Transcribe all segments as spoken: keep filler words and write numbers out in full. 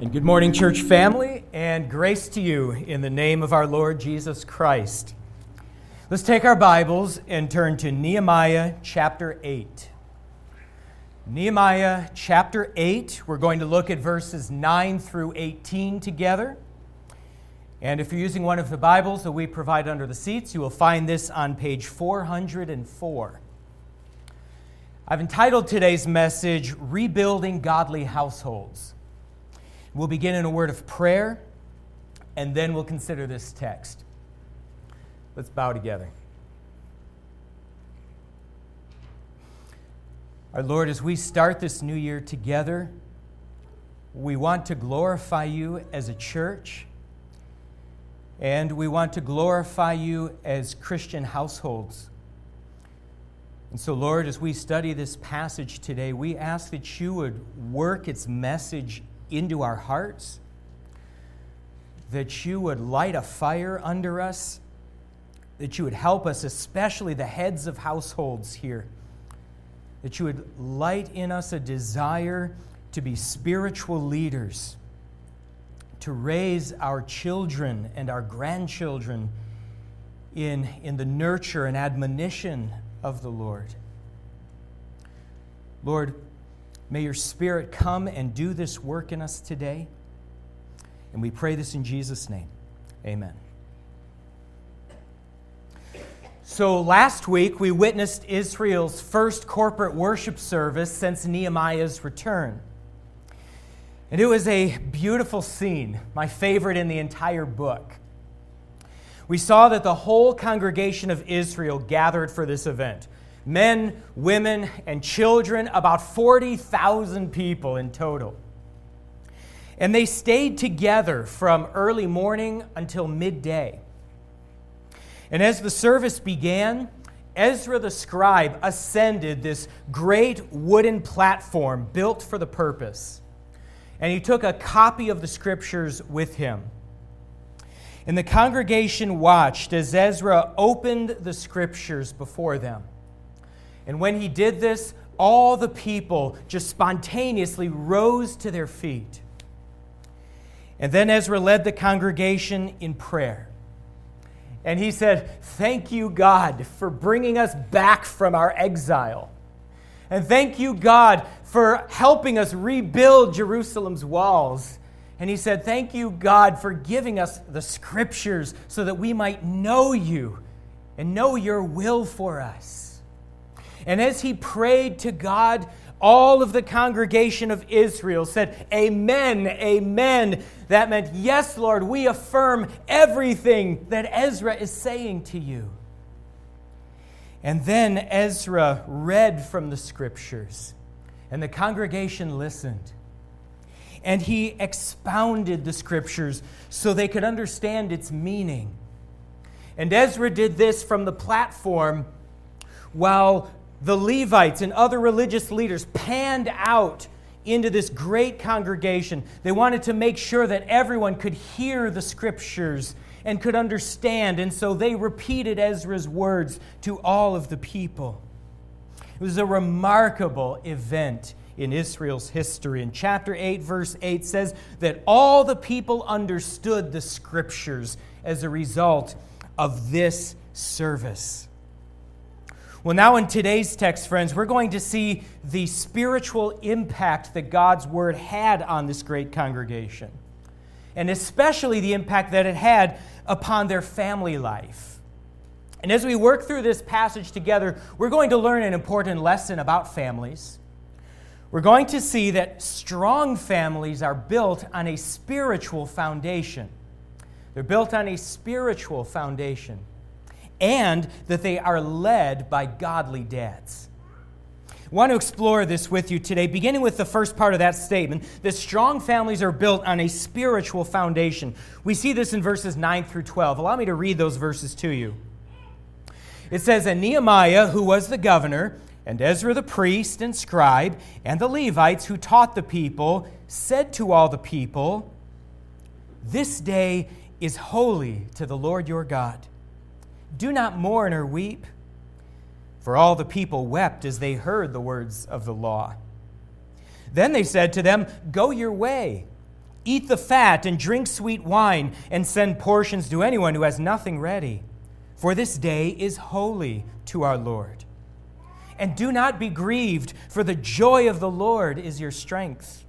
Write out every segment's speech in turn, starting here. And good morning, church family, and grace to you in the name of our Lord Jesus Christ. Let's take our Bibles and turn to Nehemiah chapter eight. Nehemiah chapter eight, we're going to look at verses nine through eighteen together. And if you're using one of the Bibles that we provide under the seats, you will find this on page four hundred four. I've entitled today's message, Rebuilding Godly Households. We'll begin in a word of prayer, and then we'll consider this text. Let's bow together. Our Lord, as we start this new year together, we want to glorify you as a church, and we want to glorify you as Christian households. And so, Lord, as we study this passage today, we ask that you would work its message into our hearts, that you would light a fire under us, that you would help us, especially the heads of households here, that you would light in us a desire to be spiritual leaders, to raise our children and our grandchildren in, in the nurture and admonition of the Lord. Lord, may your Spirit come and do this work in us today. And we pray this in Jesus' name. Amen. So last week, we witnessed Israel's first corporate worship service since Nehemiah's return. And it was a beautiful scene, my favorite in the entire book. We saw that the whole congregation of Israel gathered for this event. Men, women, and children, about forty thousand people in total. And they stayed together from early morning until midday. And as the service began, Ezra the scribe ascended this great wooden platform built for the purpose. And he took a copy of the scriptures with him. And the congregation watched as Ezra opened the scriptures before them. And when he did this, all the people just spontaneously rose to their feet. And then Ezra led the congregation in prayer. And he said, "Thank you, God, for bringing us back from our exile. And thank you, God, for helping us rebuild Jerusalem's walls." And he said, "Thank you, God, for giving us the scriptures so that we might know you and know your will for us." And as he prayed to God, all of the congregation of Israel said, "Amen, amen." That meant, "Yes, Lord, we affirm everything that Ezra is saying to you." And then Ezra read from the scriptures, and the congregation listened. And he expounded the scriptures so they could understand its meaning. And Ezra did this from the platform while the Levites and other religious leaders panned out into this great congregation. They wanted to make sure that everyone could hear the scriptures and could understand, and so they repeated Ezra's words to all of the people. It was a remarkable event in Israel's history. In chapter eight, verse eight says that all the people understood the scriptures as a result of this service. Well, now in today's text, friends, we're going to see the spiritual impact that God's Word had on this great congregation, and especially the impact that it had upon their family life. And as we work through this passage together, we're going to learn an important lesson about families. We're going to see that strong families are built on a spiritual foundation. They're built on a spiritual foundation. And that they are led by godly dads. I want to explore this with you today, beginning with the first part of that statement, that strong families are built on a spiritual foundation. We see this in verses nine through twelve. Allow me to read those verses to you. It says, "And Nehemiah, who was the governor, and Ezra the priest and scribe, and the Levites who taught the people, said to all the people, 'This day is holy to the Lord your God. Do not mourn or weep.' For all the people wept as they heard the words of the law. Then they said to them, 'Go your way. Eat the fat and drink sweet wine, and send portions to anyone who has nothing ready. For this day is holy to our Lord. And do not be grieved, for the joy of the Lord is your strength.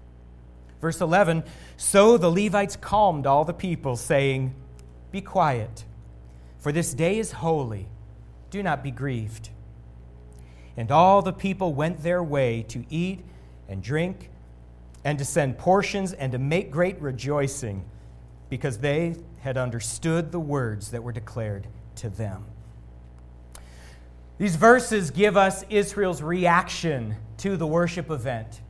Verse eleven, so the Levites calmed all the people, saying, Be quiet, for this day is holy. Do not be grieved. And all the people went their way to eat and drink and to send portions and to make great rejoicing, because they had understood the words that were declared to them. These verses give us Israel's reaction to the worship event.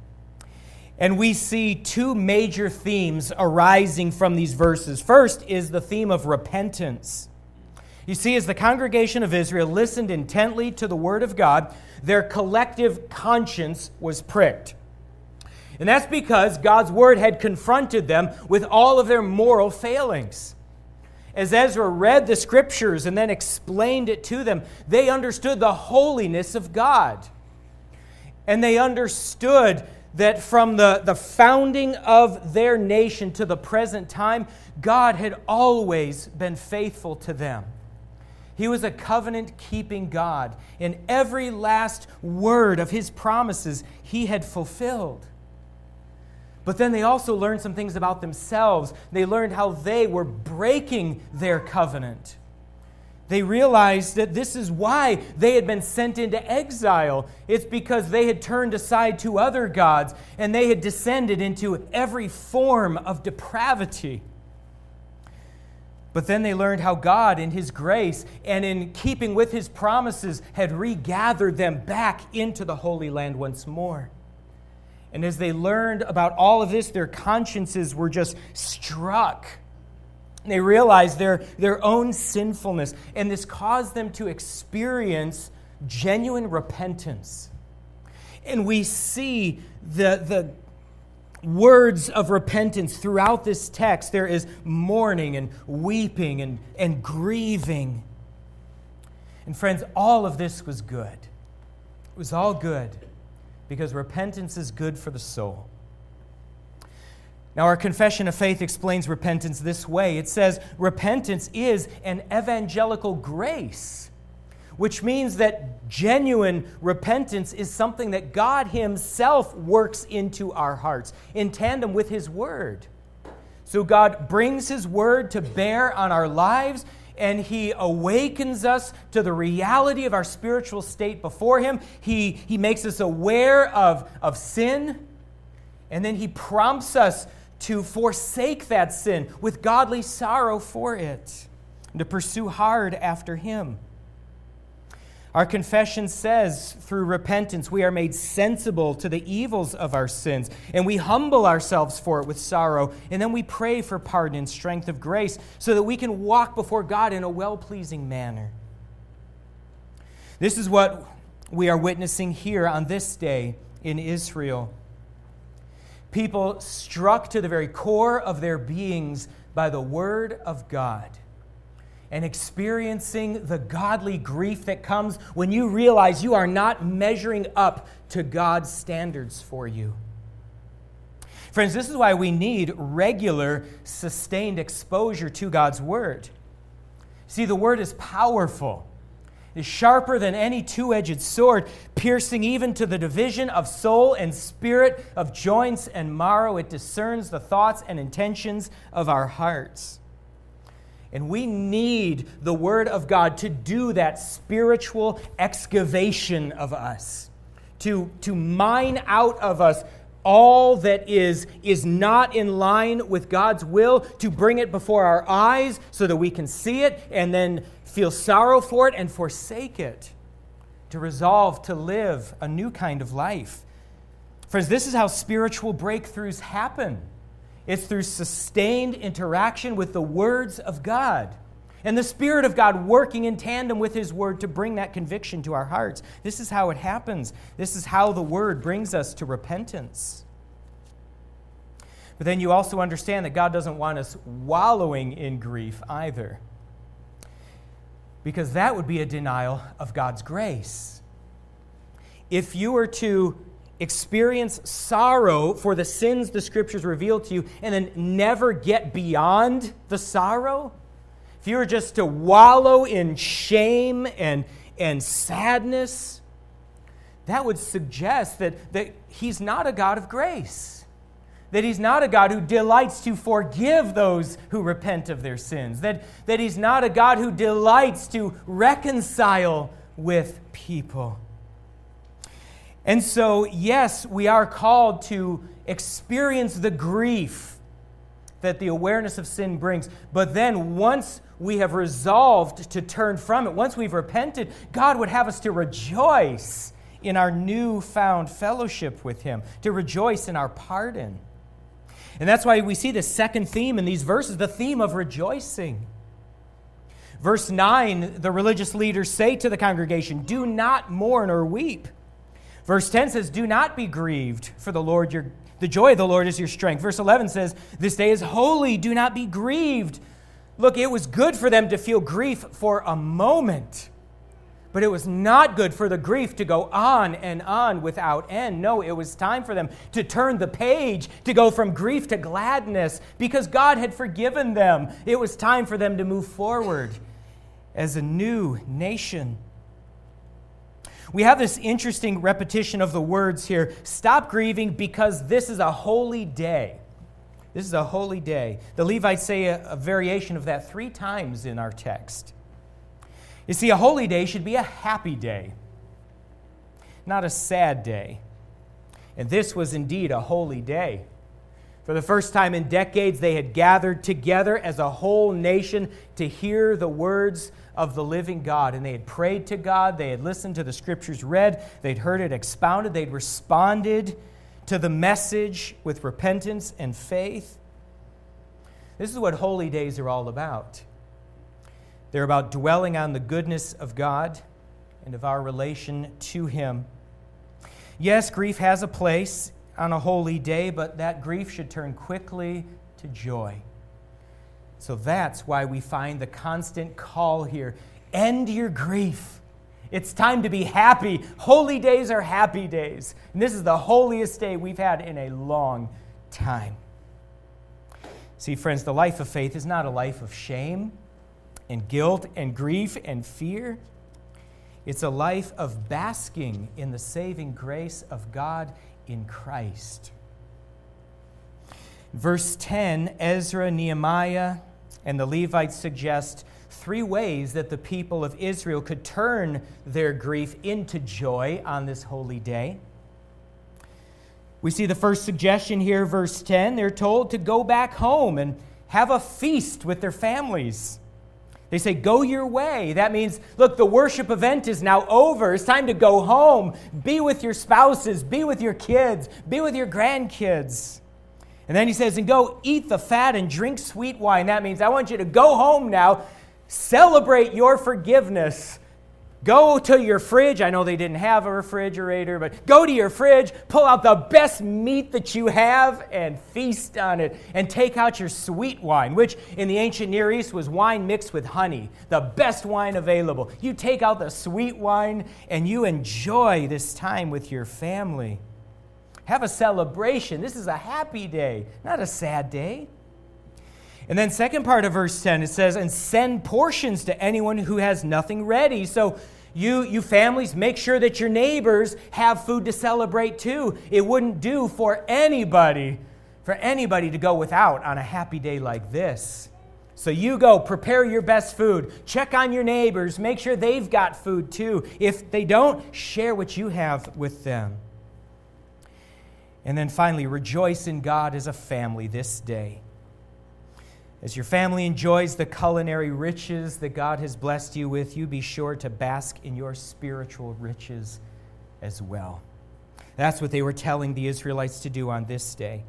And we see two major themes arising from these verses. First is the theme of repentance. You see, as the congregation of Israel listened intently to the word of God, their collective conscience was pricked. And that's because God's word had confronted them with all of their moral failings. As Ezra read the scriptures and then explained it to them, they understood the holiness of God. And they understood that from the, the founding of their nation to the present time, God had always been faithful to them. He was a covenant-keeping God, and every last word of His promises He had fulfilled. But then they also learned some things about themselves. They learned how they were breaking their covenant. They realized that this is why they had been sent into exile. It's because they had turned aside to other gods, and they had descended into every form of depravity. But then they learned how God, in His grace and in keeping with His promises, had regathered them back into the Holy Land once more. And as they learned about all of this, their consciences were just struck. They realized their, their own sinfulness, and this caused them to experience genuine repentance. And we see the, the words of repentance throughout this text. There is mourning and weeping and, and grieving. And friends, all of this was good. It was all good, because repentance is good for the soul. Now, our confession of faith explains repentance this way. It says, repentance is an evangelical grace, which means that genuine repentance is something that God Himself works into our hearts in tandem with His Word. So God brings His Word to bear on our lives, and He awakens us to the reality of our spiritual state before Him. He, he makes us aware of, of sin, and then He prompts us to forsake that sin with godly sorrow for it, and to pursue hard after Him. Our confession says, through repentance, we are made sensible to the evils of our sins, and we humble ourselves for it with sorrow, and then we pray for pardon and strength of grace so that we can walk before God in a well-pleasing manner. This is what we are witnessing here on this day in Israel. People struck to the very core of their beings by the Word of God, and experiencing the godly grief that comes when you realize you are not measuring up to God's standards for you. Friends, this is why we need regular, sustained exposure to God's Word. See, the Word is powerful. It is sharper than any two-edged sword, piercing even to the division of soul and spirit, of joints and marrow. It discerns the thoughts and intentions of our hearts. And we need the Word of God to do that spiritual excavation of us, to, to mine out of us all that is, is not in line with God's will, to bring it before our eyes so that we can see it and then feel sorrow for it and forsake it, to resolve to live a new kind of life. Friends, this is how spiritual breakthroughs happen. It's through sustained interaction with the words of God and the Spirit of God working in tandem with His Word to bring that conviction to our hearts. This is how it happens. This is how the Word brings us to repentance. But then you also understand that God doesn't want us wallowing in grief either, because that would be a denial of God's grace. If you were to experience sorrow for the sins the Scriptures reveal to you, and then never get beyond the sorrow, if you were just to wallow in shame and, and sadness, that would suggest that, that He's not a God of grace, that He's not a God who delights to forgive those who repent of their sins, that, that He's not a God who delights to reconcile with people. And so, yes, we are called to experience the grief that the awareness of sin brings. But then once we have resolved to turn from it, once we've repented, God would have us to rejoice in our newfound fellowship with Him, to rejoice in our pardon. And that's why we see the second theme in these verses, the theme of rejoicing. Verse nine, the religious leaders say to the congregation, "Do not mourn or weep." Verse ten says, "Do not be grieved, for the Lord your the joy of the Lord is your strength." Verse eleven says, "This day is holy, do not be grieved." Look, it was good for them to feel grief for a moment, but it was not good for the grief to go on and on without end. No, it was time for them to turn the page, to go from grief to gladness, because God had forgiven them. It was time for them to move forward as a new nation. We have this interesting repetition of the words here. Stop grieving because this is a holy day. This is a holy day. The Levites say a, a variation of that three times in our text. You see, a holy day should be a happy day, not a sad day. And this was indeed a holy day. For the first time in decades, they had gathered together as a whole nation to hear the words of the living God. And they had prayed to God. They had listened to the Scriptures read. They'd heard it expounded. They'd responded to the message with repentance and faith. This is what holy days are all about. They're about dwelling on the goodness of God and of our relation to Him. Yes, grief has a place on a holy day, but that grief should turn quickly to joy. So that's why we find the constant call here. End your grief. It's time to be happy. Holy days are happy days. And this is the holiest day we've had in a long time. See, friends, the life of faith is not a life of shame and guilt and grief and fear. It's a life of basking in the saving grace of God in Christ. Verse ten, Ezra, Nehemiah, and the Levites suggest three ways that the people of Israel could turn their grief into joy on this holy day. We see the first suggestion here, verse ten. They're told to go back home and have a feast with their families. They say, go your way. That means, look, the worship event is now over. It's time to go home. Be with your spouses. Be with your kids. Be with your grandkids. And then he says, and go eat the fat and drink sweet wine. That means I want you to go home now, celebrate your forgiveness. Go to your fridge. I know they didn't have a refrigerator, but go to your fridge, pull out the best meat that you have and feast on it, and take out your sweet wine, which in the ancient Near East was wine mixed with honey, the best wine available. You take out the sweet wine and you enjoy this time with your family. Have a celebration. This is a happy day, not a sad day. And then second part of verse ten, it says, and send portions to anyone who has nothing ready. So you, you families, make sure that your neighbors have food to celebrate too. It wouldn't do for anybody, for anybody to go without on a happy day like this. So you go, prepare your best food. Check on your neighbors. Make sure they've got food too. If they don't, share what you have with them. And then finally, rejoice in God as a family this day. As your family enjoys the culinary riches that God has blessed you with, you be sure to bask in your spiritual riches as well. That's what they were telling the Israelites to do on this day.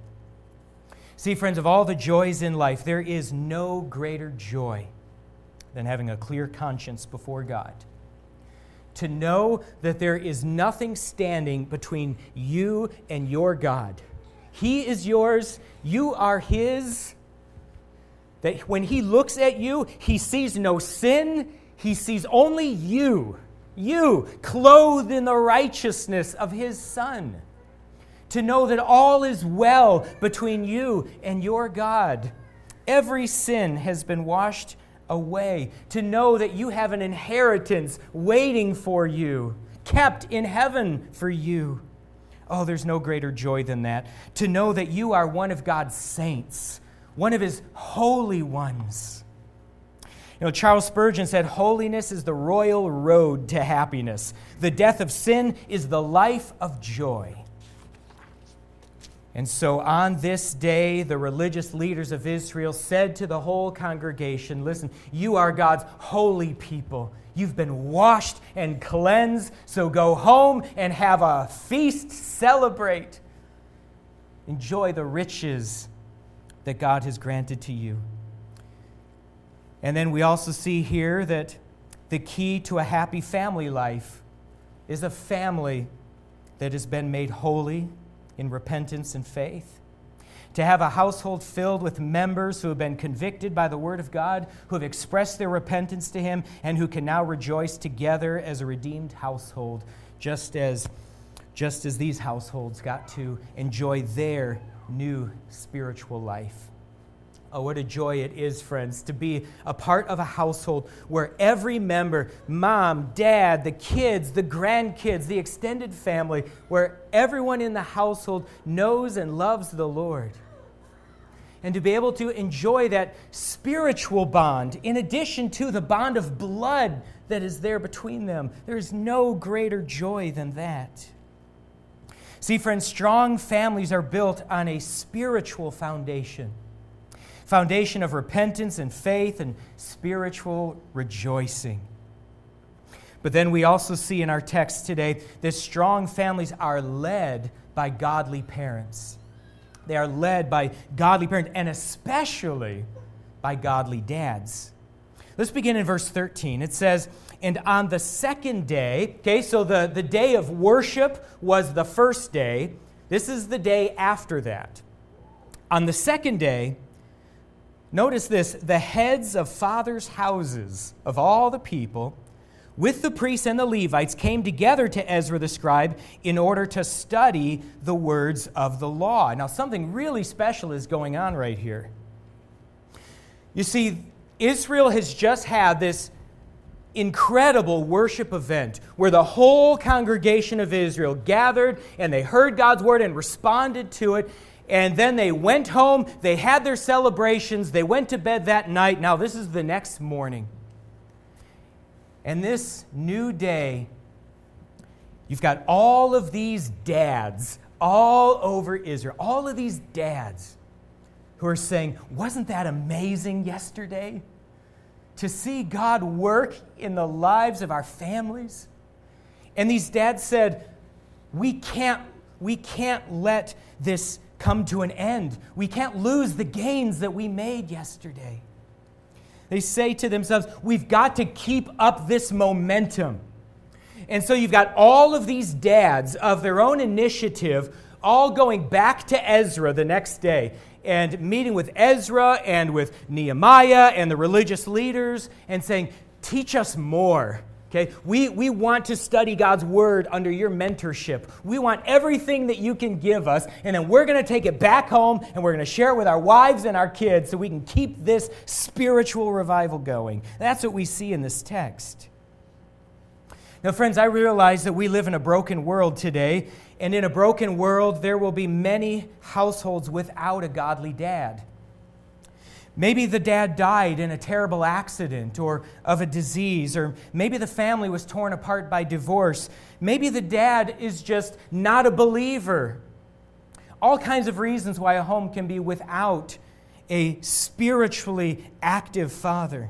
See, friends, of all the joys in life, there is no greater joy than having a clear conscience before God. To know that there is nothing standing between you and your God. He is yours, you are His. That when He looks at you, He sees no sin, He sees only you. You, clothed in the righteousness of His Son. to know that all is well between you and your God. Every sin has been washed away, to know that you have an inheritance waiting for you, kept in heaven for you. Oh, there's no greater joy than that, to know that you are one of God's saints, one of His holy ones. You know, Charles Spurgeon said, holiness is the royal road to happiness. The death of sin is the life of joy. And so on this day, the religious leaders of Israel said to the whole congregation, listen, you are God's holy people. You've been washed and cleansed, so go home and have a feast, celebrate. Enjoy the riches that God has granted to you. And then we also see here that the key to a happy family life is a family that has been made holy in repentance and faith. To have a household filled with members who have been convicted by the Word of God, who have expressed their repentance to Him, and who can now rejoice together as a redeemed household, just as, just as these households got to enjoy their new spiritual life. Oh, what a joy it is, friends, to be a part of a household where every member, mom, dad, the kids, the grandkids, the extended family, where everyone in the household knows and loves the Lord. And to be able to enjoy that spiritual bond in addition to the bond of blood that is there between them. There is no greater joy than that. See, friends, strong families are built on a spiritual foundation. Foundation of repentance and faith and spiritual rejoicing. But then we also see in our text today that strong families are led by godly parents. They are led by godly parents and especially by godly dads. Let's begin in verse thirteen. It says, and on the second day, okay, so the, the day of worship was the first day. This is the day after that. On the second day, notice this, the heads of fathers' houses of all the people, with the priests and the Levites, came together to Ezra the scribe in order to study the words of the law. Now, something really special is going on right here. You see, Israel has just had this incredible worship event where the whole congregation of Israel gathered and they heard God's word and responded to it. And then they went home, they had their celebrations, they went to bed that night. Now this is the next morning. And this new day, you've got all of these dads all over Israel, all of these dads who are saying, wasn't that amazing yesterday? To see God work in the lives of our families? And these dads said, we can't, we can't let this come to an end. We can't lose the gains that we made yesterday. They say to themselves, we've got to keep up this momentum. And so you've got all of these dads of their own initiative all going back to Ezra the next day and meeting with Ezra and with Nehemiah and the religious leaders and saying, teach us more. Okay, we, we want to study God's Word under your mentorship. We want everything that you can give us, and then we're going to take it back home, and we're going to share it with our wives and our kids so we can keep this spiritual revival going. That's what we see in this text. Now, friends, I realize that we live in a broken world today, and in a broken world, there will be many households without a godly dad. Maybe the dad died in a terrible accident or of a disease, or maybe the family was torn apart by divorce. Maybe the dad is just not a believer. All kinds of reasons why a home can be without a spiritually active father.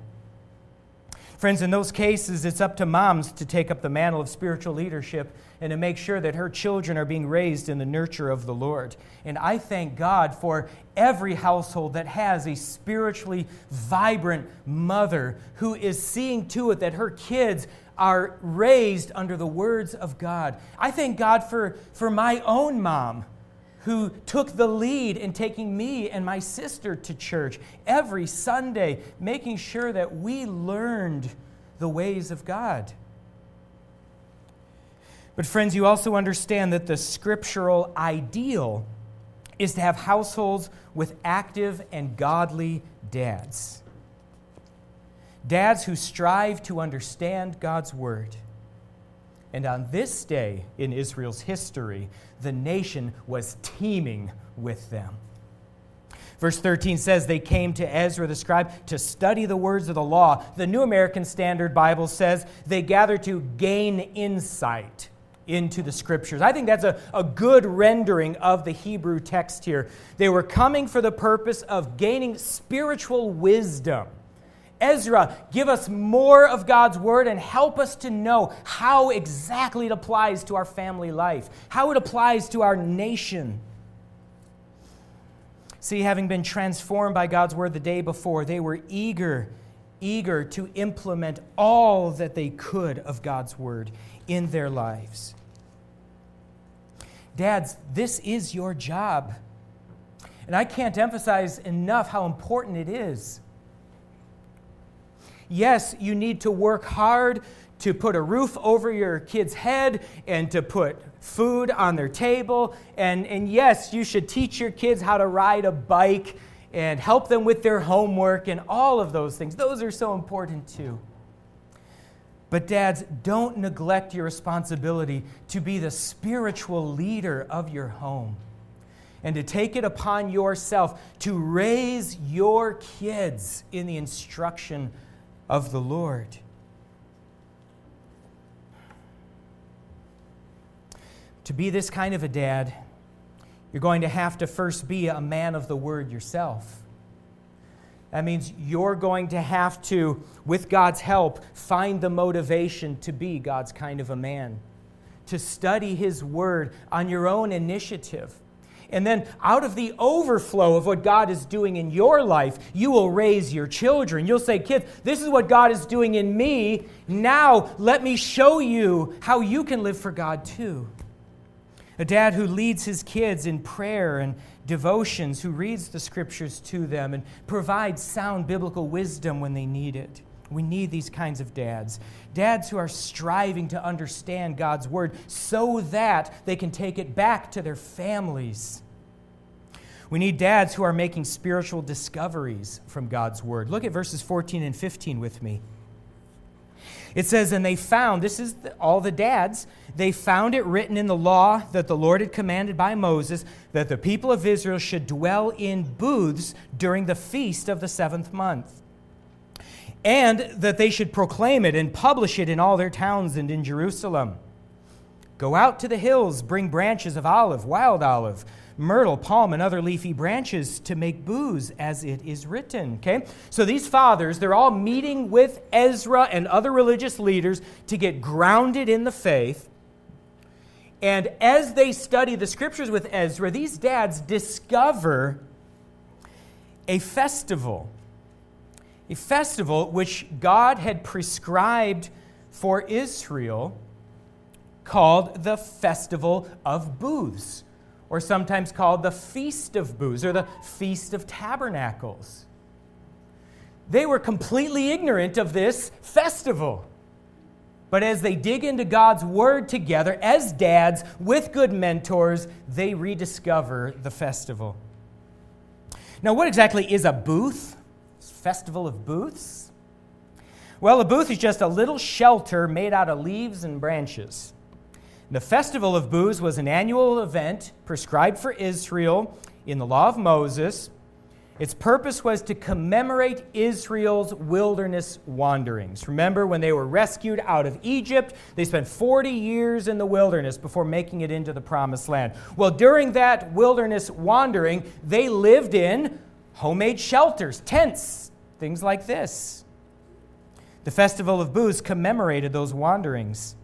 Friends, in those cases, it's up to moms to take up the mantle of spiritual leadership and to make sure that her children are being raised in the nurture of the Lord. And I thank God for every household that has a spiritually vibrant mother who is seeing to it that her kids are raised under the words of God. I thank God for, for my own mom who took the lead in taking me and my sister to church every Sunday, making sure that we learned the ways of God. But friends, you also understand that the scriptural ideal is to have households with active and godly dads. Dads who strive to understand God's word. And on this day in Israel's history, the nation was teeming with them. Verse thirteen says, they came to Ezra the scribe to study the words of the law. The New American Standard Bible says they gathered to gain insight into the scriptures. I think that's a, a good rendering of the Hebrew text here. They were coming for the purpose of gaining spiritual wisdom. Ezra, give us more of God's word and help us to know how exactly it applies to our family life, how it applies to our nation. See, having been transformed by God's word the day before, they were eager, eager to implement all that they could of God's word in their lives. Dads, this is your job. And I can't emphasize enough how important it is. Yes, you need to work hard to put a roof over your kid's head and to put food on their table. And, and yes, you should teach your kids how to ride a bike and help them with their homework and all of those things. Those are so important too. But dads, don't neglect your responsibility to be the spiritual leader of your home and to take it upon yourself to raise your kids in the instruction of of the Lord. To be this kind of a dad, you're going to have to first be a man of the word yourself. That means you're going to have to, with God's help, find the motivation to be God's kind of a man, to study His word on your own initiative. And then out of the overflow of what God is doing in your life, you will raise your children. You'll say, kids, this is what God is doing in me. Now let me show you how you can live for God too. A dad who leads his kids in prayer and devotions, who reads the scriptures to them and provides sound biblical wisdom when they need it. We need these kinds of dads. Dads who are striving to understand God's word so that they can take it back to their families. We need dads who are making spiritual discoveries from God's word. Look at verses fourteen and fifteen with me. It says, and they found, this is the, all the dads, they found it written in the law that the Lord had commanded by Moses that the people of Israel should dwell in booths during the feast of the seventh month. And that they should proclaim it and publish it in all their towns and in Jerusalem. Go out to the hills, bring branches of olive, wild olive, myrtle, palm, and other leafy branches to make booths, as it is written. Okay? So these fathers, they're all meeting with Ezra and other religious leaders to get grounded in the faith. And as they study the scriptures with Ezra, these dads discover a festival. A festival which God had prescribed for Israel called the Festival of Booths, or sometimes called the Feast of Booths, or the Feast of Tabernacles. They were completely ignorant of this festival. But as they dig into God's word together, as dads with good mentors, they rediscover the festival. Now, what exactly is a booth? Festival of Booths? Well, a booth is just a little shelter made out of leaves and branches. The Festival of Booths was an annual event prescribed for Israel in the law of Moses. Its purpose was to commemorate Israel's wilderness wanderings. Remember when they were rescued out of Egypt, they spent forty years in the wilderness before making it into the Promised Land. Well, during that wilderness wandering, they lived in homemade shelters, tents, things like this. The Festival of Booths commemorated those wanderings.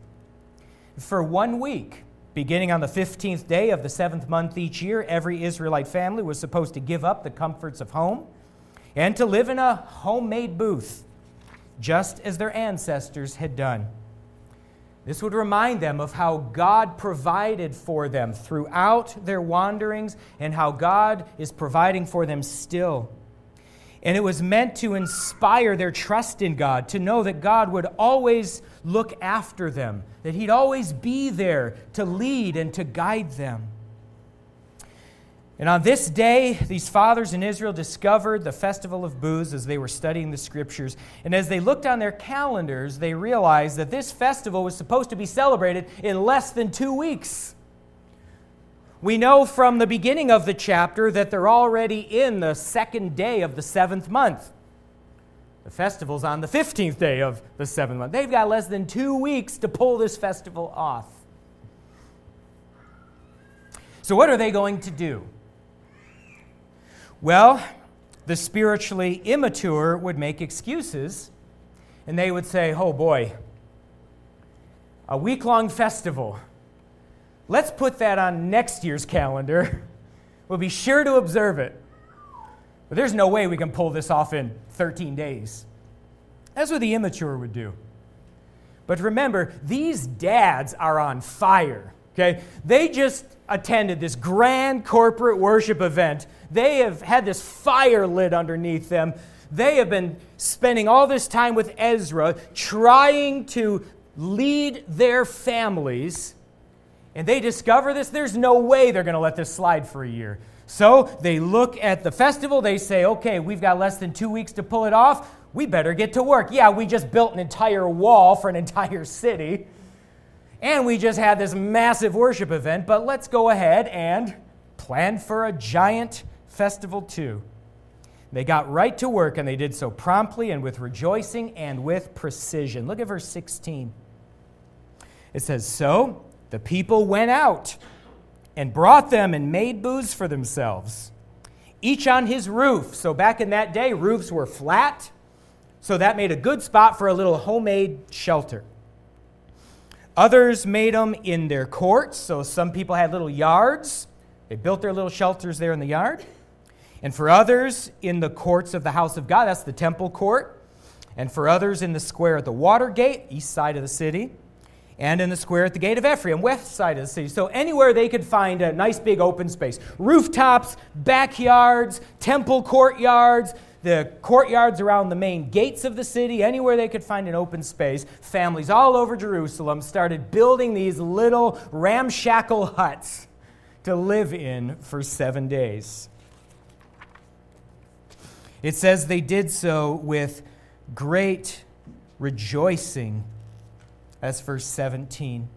For one week, beginning on the fifteenth day of the seventh month each year, every Israelite family was supposed to give up the comforts of home and to live in a homemade booth, just as their ancestors had done. This would remind them of how God provided for them throughout their wanderings and how God is providing for them still. And it was meant to inspire their trust in God, to know that God would always look after them, that he'd always be there to lead and to guide them. And on this day, these fathers in Israel discovered the Festival of Booths as they were studying the Scriptures. And as they looked on their calendars, they realized that this festival was supposed to be celebrated in less than two weeks. We know from the beginning of the chapter that they're already in the second day of the seventh month. The festival's on the fifteenth day of the seventh month. They've got less than two weeks to pull this festival off. So what are they going to do? Well, the spiritually immature would make excuses, and they would say, oh boy, a week-long festival. Let's put that on next year's calendar. We'll be sure to observe it. But there's no way we can pull this off in thirteen days. That's what the immature would do. But remember, these dads are on fire, okay? They just attended this grand corporate worship event. They have had this fire lit underneath them. They have been spending all this time with Ezra trying to lead their families. And they discover this, there's no way they're going to let this slide for a year. So they look at the festival, they say, okay, we've got less than two weeks to pull it off, we better get to work. Yeah, we just built an entire wall for an entire city, and we just had this massive worship event, but let's go ahead and plan for a giant festival too. They got right to work, and they did so promptly and with rejoicing and with precision. Look at verse sixteen. It says, so the people went out and brought them and made booths for themselves, each on his roof. So back in that day, roofs were flat, so that made a good spot for a little homemade shelter. Others made them in their courts, so some people had little yards. They built their little shelters there in the yard. And for others, in the courts of the house of God, that's the temple court. And for others, in the square at the water gate, east side of the city. And in the square at the gate of Ephraim, west side of the city. So anywhere they could find a nice big open space. Rooftops, backyards, temple courtyards, the courtyards around the main gates of the city, anywhere they could find an open space. Families all over Jerusalem started building these little ramshackle huts to live in for seven days. It says they did so with great rejoicing. That's verse seventeen.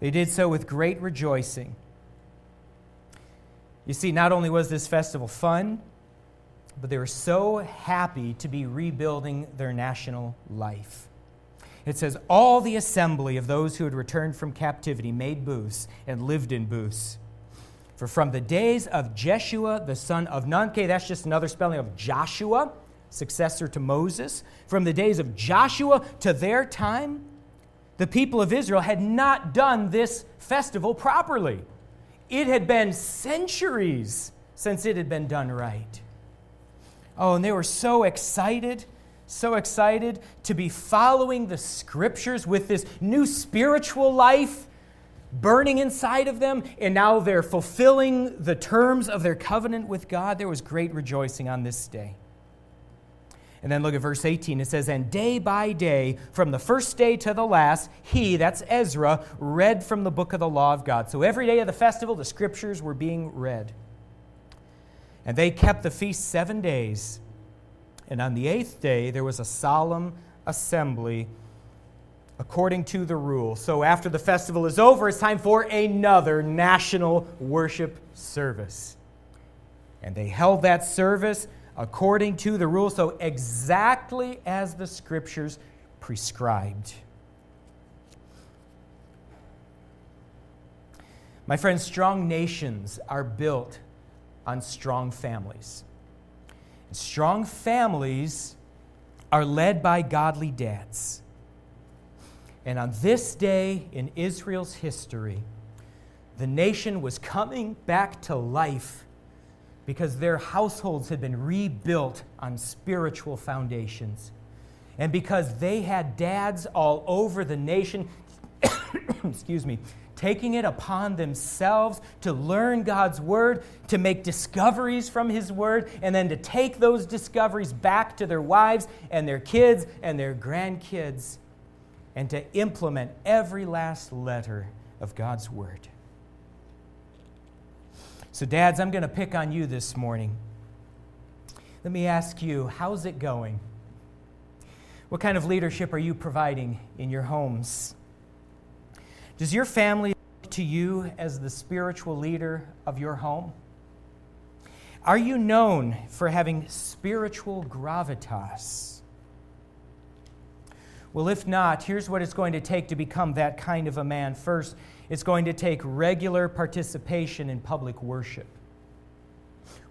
They did so with great rejoicing. You see, not only was this festival fun, but they were so happy to be rebuilding their national life. It says, all the assembly of those who had returned from captivity made booths and lived in booths. For from the days of Jeshua, the son of Nun, okay, that's just another spelling of Joshua, successor to Moses, from the days of Joshua to their time, the people of Israel had not done this festival properly. It had been centuries since it had been done right. Oh, and they were so excited, so excited to be following the Scriptures with this new spiritual life burning inside of them, and now they're fulfilling the terms of their covenant with God. There was great rejoicing on this day. And then look at verse eighteen. It says, and day by day, from the first day to the last, he, that's Ezra, read from the book of the law of God. So every day of the festival, the Scriptures were being read. And they kept the feast seven days. And on the eighth day, there was a solemn assembly according to the rule. So after the festival is over, it's time for another national worship service. And they held that service according to the rule, so exactly as the Scriptures prescribed. My friends, strong nations are built on strong families. And strong families are led by godly dads. And on this day in Israel's history, the nation was coming back to life because their households had been rebuilt on spiritual foundations. And because they had dads all over the nation, excuse me, taking it upon themselves to learn God's word, to make discoveries from his word, and then to take those discoveries back to their wives and their kids and their grandkids, and to implement every last letter of God's word. So dads, I'm going to pick on you this morning. Let me ask you, how's it going? What kind of leadership are you providing in your homes? Does your family look to you as the spiritual leader of your home? Are you known for having spiritual gravitas? Well, if not, here's what it's going to take to become that kind of a man. First, it's going to take regular participation in public worship.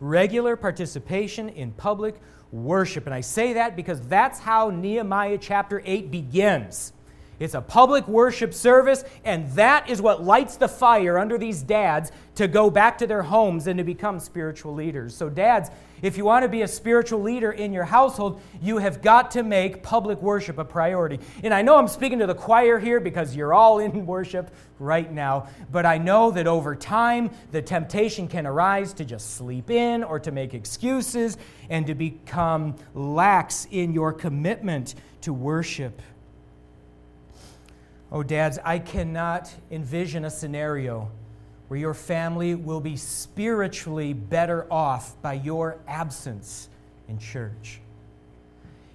Regular participation in public worship. And I say that because that's how Nehemiah chapter eight begins. It's a public worship service, and that is what lights the fire under these dads to go back to their homes and to become spiritual leaders. So dads, if you want to be a spiritual leader in your household, you have got to make public worship a priority. And I know I'm speaking to the choir here because you're all in worship right now, but I know that over time, the temptation can arise to just sleep in or to make excuses and to become lax in your commitment to worship. Oh, dads, I cannot envision a scenario where your family will be spiritually better off by your absence in church.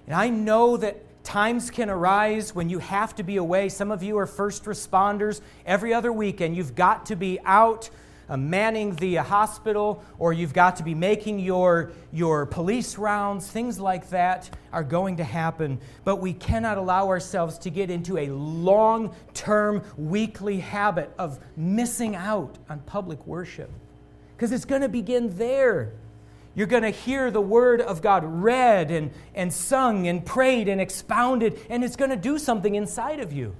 And I know that times can arise when you have to be away. Some of you are first responders. Every other weekend, you've got to be out uh, manning the uh, hospital, or you've got to be making your, your police rounds. Things like that are going to happen, but we cannot allow ourselves to get into a long-term weekly habit of missing out on public worship, because it's going to begin there. You're going to hear the Word of God read and, and sung and prayed and expounded, and it's going to do something inside of you.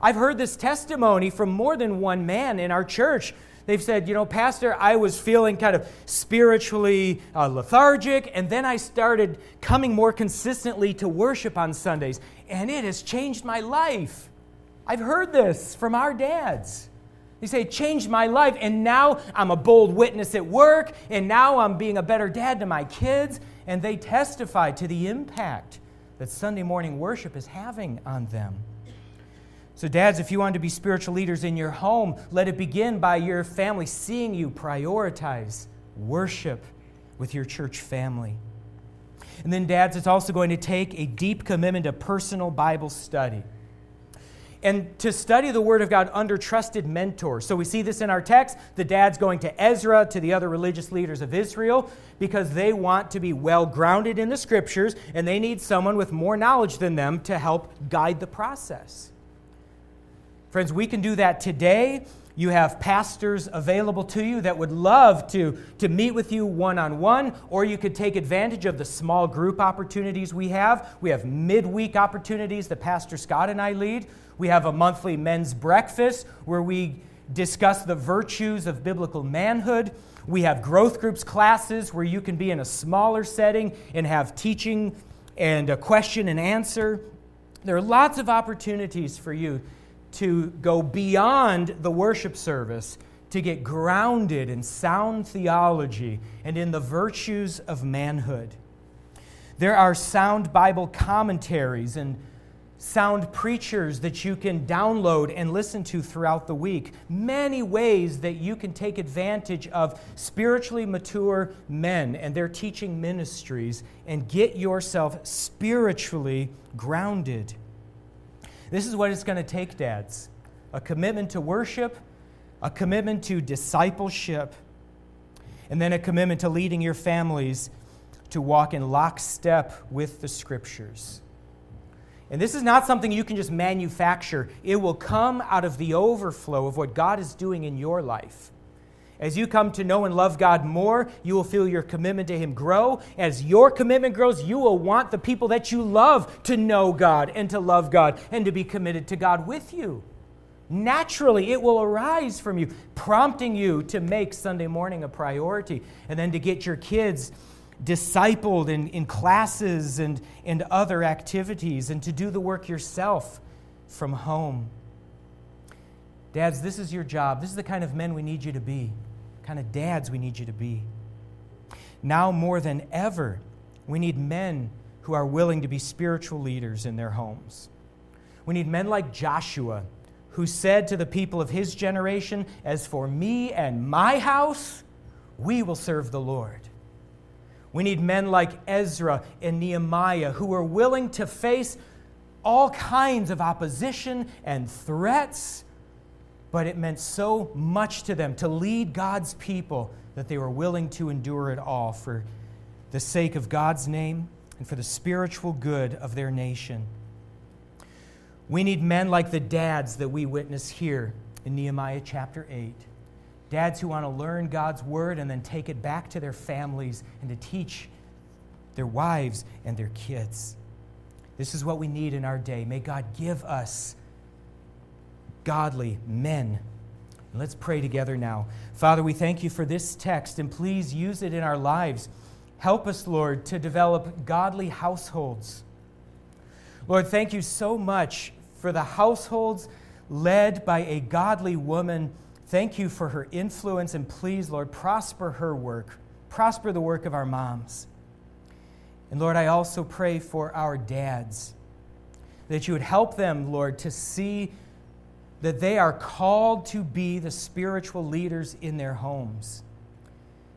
I've heard this testimony from more than one man in our church. They've said, you know, Pastor, I was feeling kind of spiritually uh, lethargic, and then I started coming more consistently to worship on Sundays, and it has changed my life. I've heard this from our dads. They say, it changed my life, and now I'm a bold witness at work, and now I'm being a better dad to my kids, and they testify to the impact that Sunday morning worship is having on them. So dads, if you want to be spiritual leaders in your home, let it begin by your family seeing you prioritize worship with your church family. And then dads, it's also going to take a deep commitment to personal Bible study, and to study the Word of God under trusted mentors. So we see this in our text, the dad's going to Ezra, to the other religious leaders of Israel, because they want to be well-grounded in the Scriptures, and they need someone with more knowledge than them to help guide the process. Friends, we can do that today. You have pastors available to you that would love to, to meet with you one-on-one, or you could take advantage of the small group opportunities we have. We have midweek opportunities that Pastor Scott and I lead. We have a monthly men's breakfast where we discuss the virtues of biblical manhood. We have growth groups classes where you can be in a smaller setting and have teaching and a question and answer. There are lots of opportunities for you to go beyond the worship service, to get grounded in sound theology and in the virtues of manhood. There are sound Bible commentaries and sound preachers that you can download and listen to throughout the week. Many ways that you can take advantage of spiritually mature men and their teaching ministries and get yourself spiritually grounded. This is what it's going to take, dads. A commitment to worship, a commitment to discipleship, and then a commitment to leading your families to walk in lockstep with the Scriptures. And this is not something you can just manufacture. It will come out of the overflow of what God is doing in your life. As you come to know and love God more, you will feel your commitment to Him grow. As your commitment grows, you will want the people that you love to know God and to love God and to be committed to God with you. Naturally, it will arise from you, prompting you to make Sunday morning a priority, and then to get your kids discipled in, in classes and, and other activities, and to do the work yourself from home. Dads, this is your job. This is the kind of men we need you to be, kind of dads we need you to be. Now more than ever, we need men who are willing to be spiritual leaders in their homes. We need men like Joshua, who said to the people of his generation, "As for me and my house, we will serve the Lord." We need men like Ezra and Nehemiah, who were willing to face all kinds of opposition and threats, but it meant so much to them to lead God's people that they were willing to endure it all for the sake of God's name and for the spiritual good of their nation. We need men like the dads that we witness here in Nehemiah chapter eight. Dads who want to learn God's word and then take it back to their families and to teach their wives and their kids. This is what we need in our day. May God give us godly men. Let's pray together now. Father, we thank you for this text, and please use it in our lives. Help us, Lord, to develop godly households. Lord, thank you so much for the households led by a godly woman. Thank you for her influence, and please, Lord, prosper her work. Prosper the work of our moms. And Lord, I also pray for our dads, that you would help them, Lord, to see that they are called to be the spiritual leaders in their homes.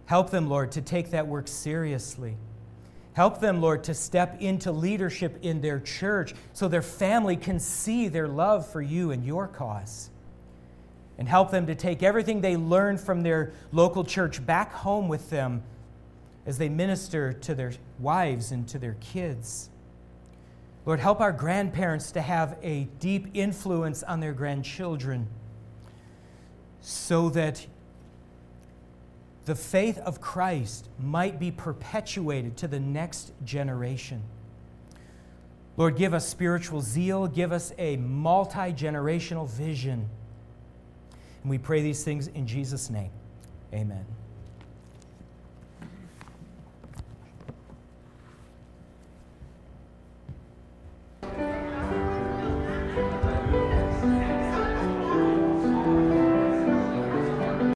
Help them, Lord, to take that work seriously. Help them, Lord, to step into leadership in their church so their family can see their love for you and your cause. And help them to take everything they learn from their local church back home with them as they minister to their wives and to their kids. Lord, help our grandparents to have a deep influence on their grandchildren so that the faith of Christ might be perpetuated to the next generation. Lord, give us spiritual zeal. Give us a multi-generational vision. And we pray these things in Jesus' name. Amen.